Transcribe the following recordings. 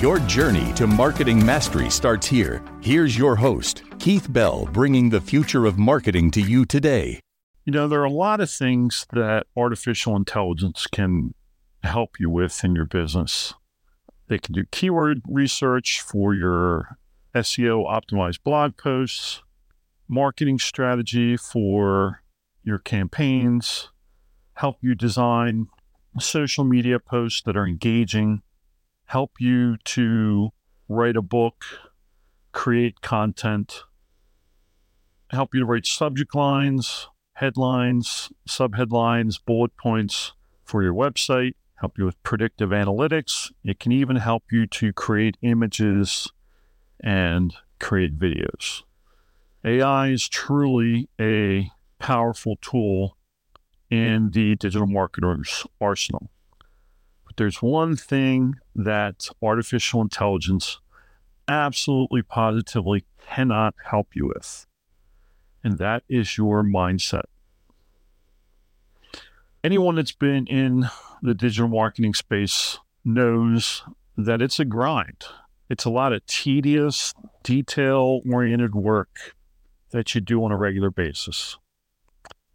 Your journey to marketing mastery starts here. Here's your host, Keith Bell, bringing the future of marketing to you today. You know, there are a lot of things that artificial intelligence can help you with in your business. They can do keyword research for your SEO optimized blog posts, marketing strategy for your campaigns, help you design social media posts that are engaging, help you to write a book, create content, help you to write subject lines, headlines, subheadlines, bullet points for your website, help you with predictive analytics. It can even help you to create images and create videos. AI is truly a powerful tool in the digital marketer's arsenal. There's one thing that artificial intelligence absolutely positively cannot help you with, and that is your mindset. Anyone that's been in the digital marketing space knows that it's a grind. It's a lot of tedious, detail-oriented work that you do on a regular basis.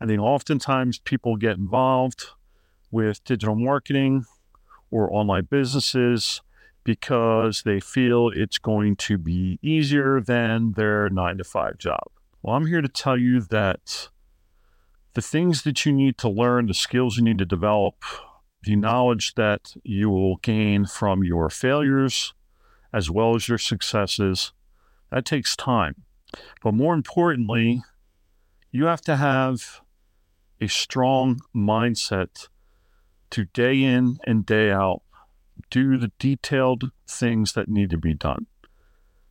I think oftentimes people get involved with digital marketing or online businesses because they feel it's going to be easier than their 9-to-5 job. Well, I'm here to tell you that the things that you need to learn, the skills you need to develop, the knowledge that you will gain from your failures as well as your successes, that takes time. But more importantly, you have to have a strong mindset to day in and day out, do the detailed things that need to be done.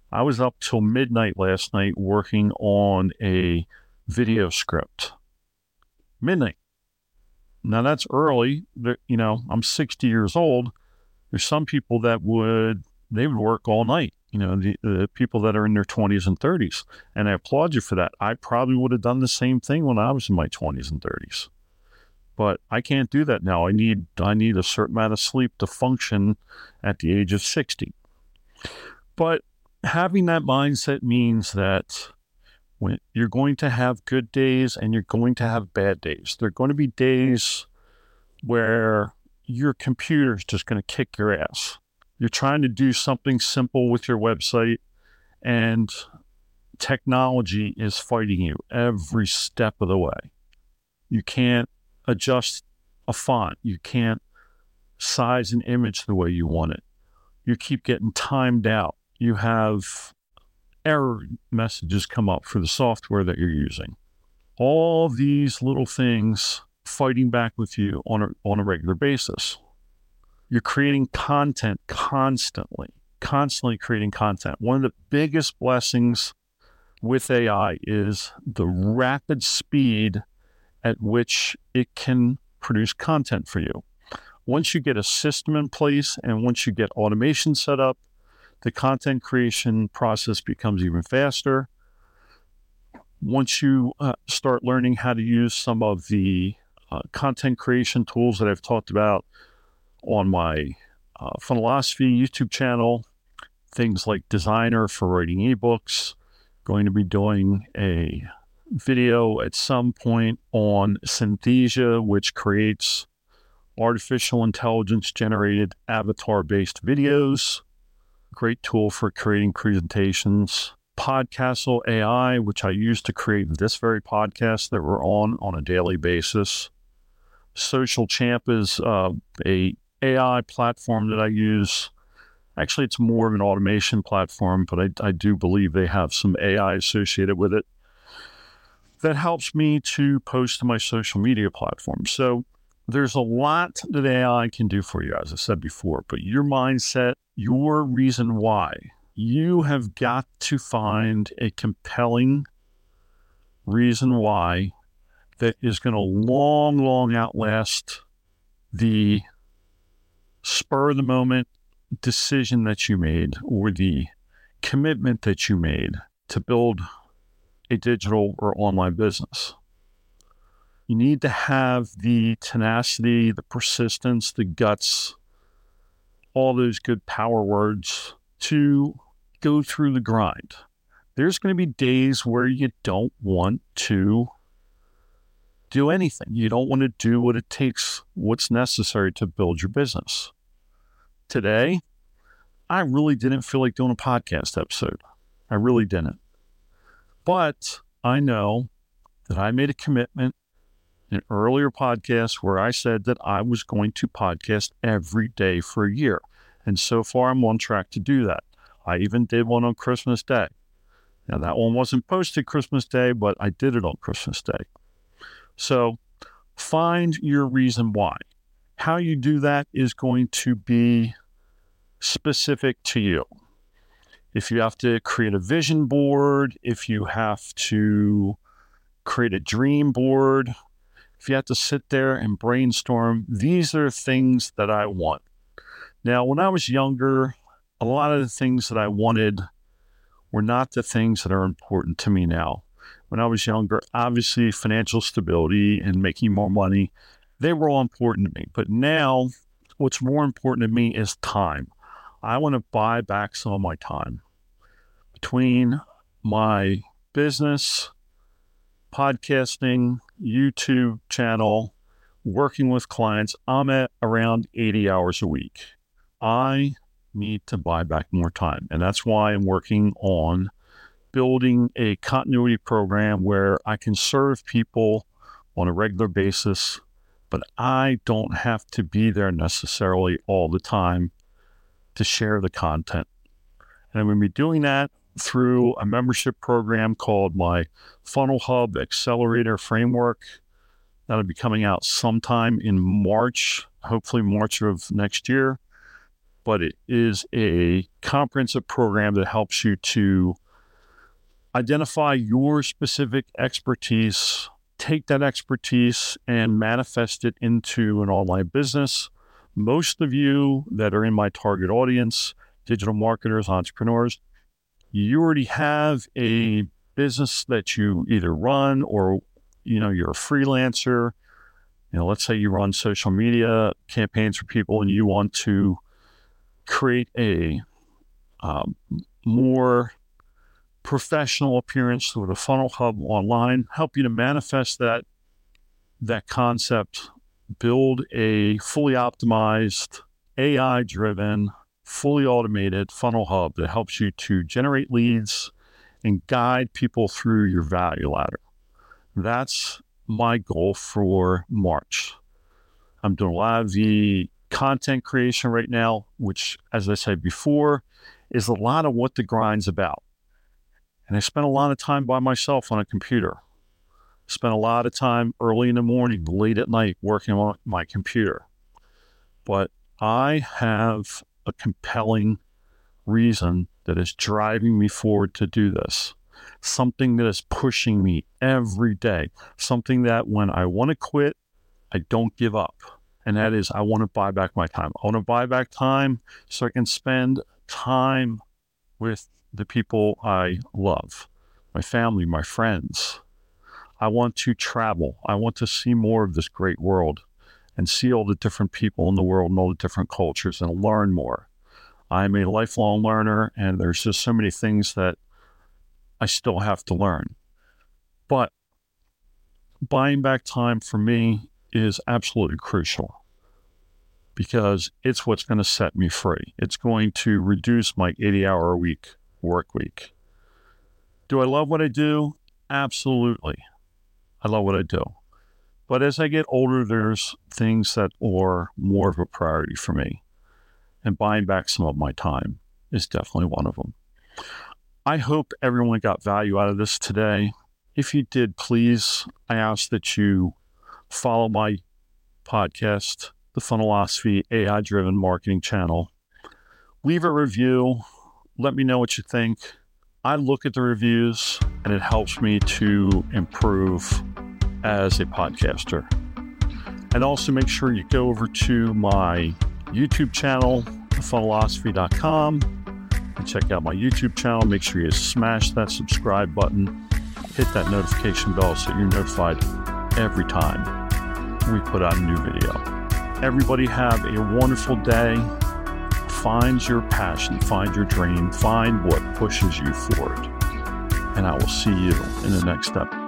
I was up till midnight last night working on a video script. Midnight. Now that's early. You know, I'm 60 years old. There's some people that would work all night. You know, the people that are in their 20s and 30s. And I applaud you for that. I probably would have done the same thing when I was in my 20s and 30s. But I can't do that now. I need a certain amount of sleep to function at the age of 60. But having that mindset means that when you're going to have good days and you're going to have bad days. There are going to be days where your computer is just going to kick your ass. You're trying to do something simple with your website and technology is fighting you every step of the way. You can't adjust a font. You can't size an image the way you want it. You keep getting timed out. You have error messages come up for the software that you're using. All these little things fighting back with you on a regular basis. You're creating content constantly creating content. One of the biggest blessings with AI is the rapid speed at which it can produce content for you. Once you get a system in place and once you get automation set up, the content creation process becomes even faster. Once you start learning how to use some of the content creation tools that I've talked about on my Funnelosophy YouTube channel, things like Designer for writing ebooks, going to be doing a video at some point on Synthesia, which creates artificial intelligence generated avatar-based videos. Great tool for creating presentations. Podcastle AI, which I use to create this very podcast that we're on a daily basis. Social Champ is a AI platform that I use, actually it's more of an automation platform, but I do believe they have some AI associated with it that helps me to post to my social media platform. So there's a lot that AI can do for you, as I said before, but your mindset, your reason why, you have got to find a compelling reason why that is going to long outlast the spur of the moment decision that you made or the commitment that you made to build a digital or online business. You need to have the tenacity, the persistence, the guts, all those good power words to go through the grind. There's going to be days where you don't want to do anything. You don't want to do what it takes, what's necessary to build your business. Today, I really didn't feel like doing a podcast episode. I really didn't. But I know that I made a commitment in an earlier podcast where I said that I was going to podcast every day for a year. And so far, I'm on track to do that. I even did one on Christmas Day. Now, that one wasn't posted Christmas Day, but I did it on Christmas Day. So find your reason why. How you do that is going to be specific to you. If you have to create a vision board, if you have to create a dream board, if you have to sit there and brainstorm, these are things that I want. Now, when I was younger, a lot of the things that I wanted were not the things that are important to me now. When I was younger, obviously financial stability and making more money, they were all important to me. But now what's more important to me is time. I want to buy back some of my time between my business, podcasting, YouTube channel, working with clients. I'm at around 80 hours a week. I need to buy back more time. And that's why I'm working on building a continuity program where I can serve people on a regular basis, but I don't have to be there necessarily all the time to share the content. And I'm going to be doing that through a membership program called my Funnel Hub Accelerator Framework. That'll be coming out sometime in March, hopefully March of next year. But it is a comprehensive program that helps you to identify your specific expertise, take that expertise and manifest it into an online business. Most of you that are in my target audience, digital marketers, entrepreneurs, you already have a business that you either run or, you're a freelancer. Let's say you run social media campaigns for people and you want to create a more professional appearance through the Funnel Hub online, help you to manifest that concept, build a fully optimized, AI-driven, fully automated Funnel Hub that helps you to generate leads and guide people through your value ladder. That's my goal for March. I'm doing a lot of the content creation right now, which, as I said before, is a lot of what the grind's about. And I spent a lot of time by myself on a computer. Spent a lot of time early in the morning, late at night, working on my computer. But I have a compelling reason that is driving me forward to do this. Something that is pushing me every day. Something that when I want to quit, I don't give up. And that is, I want to buy back my time. I want to buy back time so I can spend time with the people I love, my family, my friends. I want to travel. I want to see more of this great world and see all the different people in the world and all the different cultures and learn more. I'm a lifelong learner, and there's just so many things that I still have to learn. But buying back time for me is absolutely crucial, because it's what's going to set me free. It's going to reduce my 80-hour a week work week. Do I love what I do? Absolutely. I love what I do. But as I get older, there's things that are more of a priority for me. And buying back some of my time is definitely one of them. I hope everyone got value out of this today. If you did, please, I ask that you follow my podcast, the Funnelosophy AI-driven marketing channel. Leave a review. Let me know what you think. I look at the reviews and it helps me to improve as a podcaster. And also make sure you go over to my YouTube channel, funnelosophy.com, and check out my YouTube channel. Make sure you smash that subscribe button. Hit that notification bell so you're notified every time we put out a new video. Everybody have a wonderful day. Find your passion, find your dream, find what pushes you forward. And I will see you in the next episode.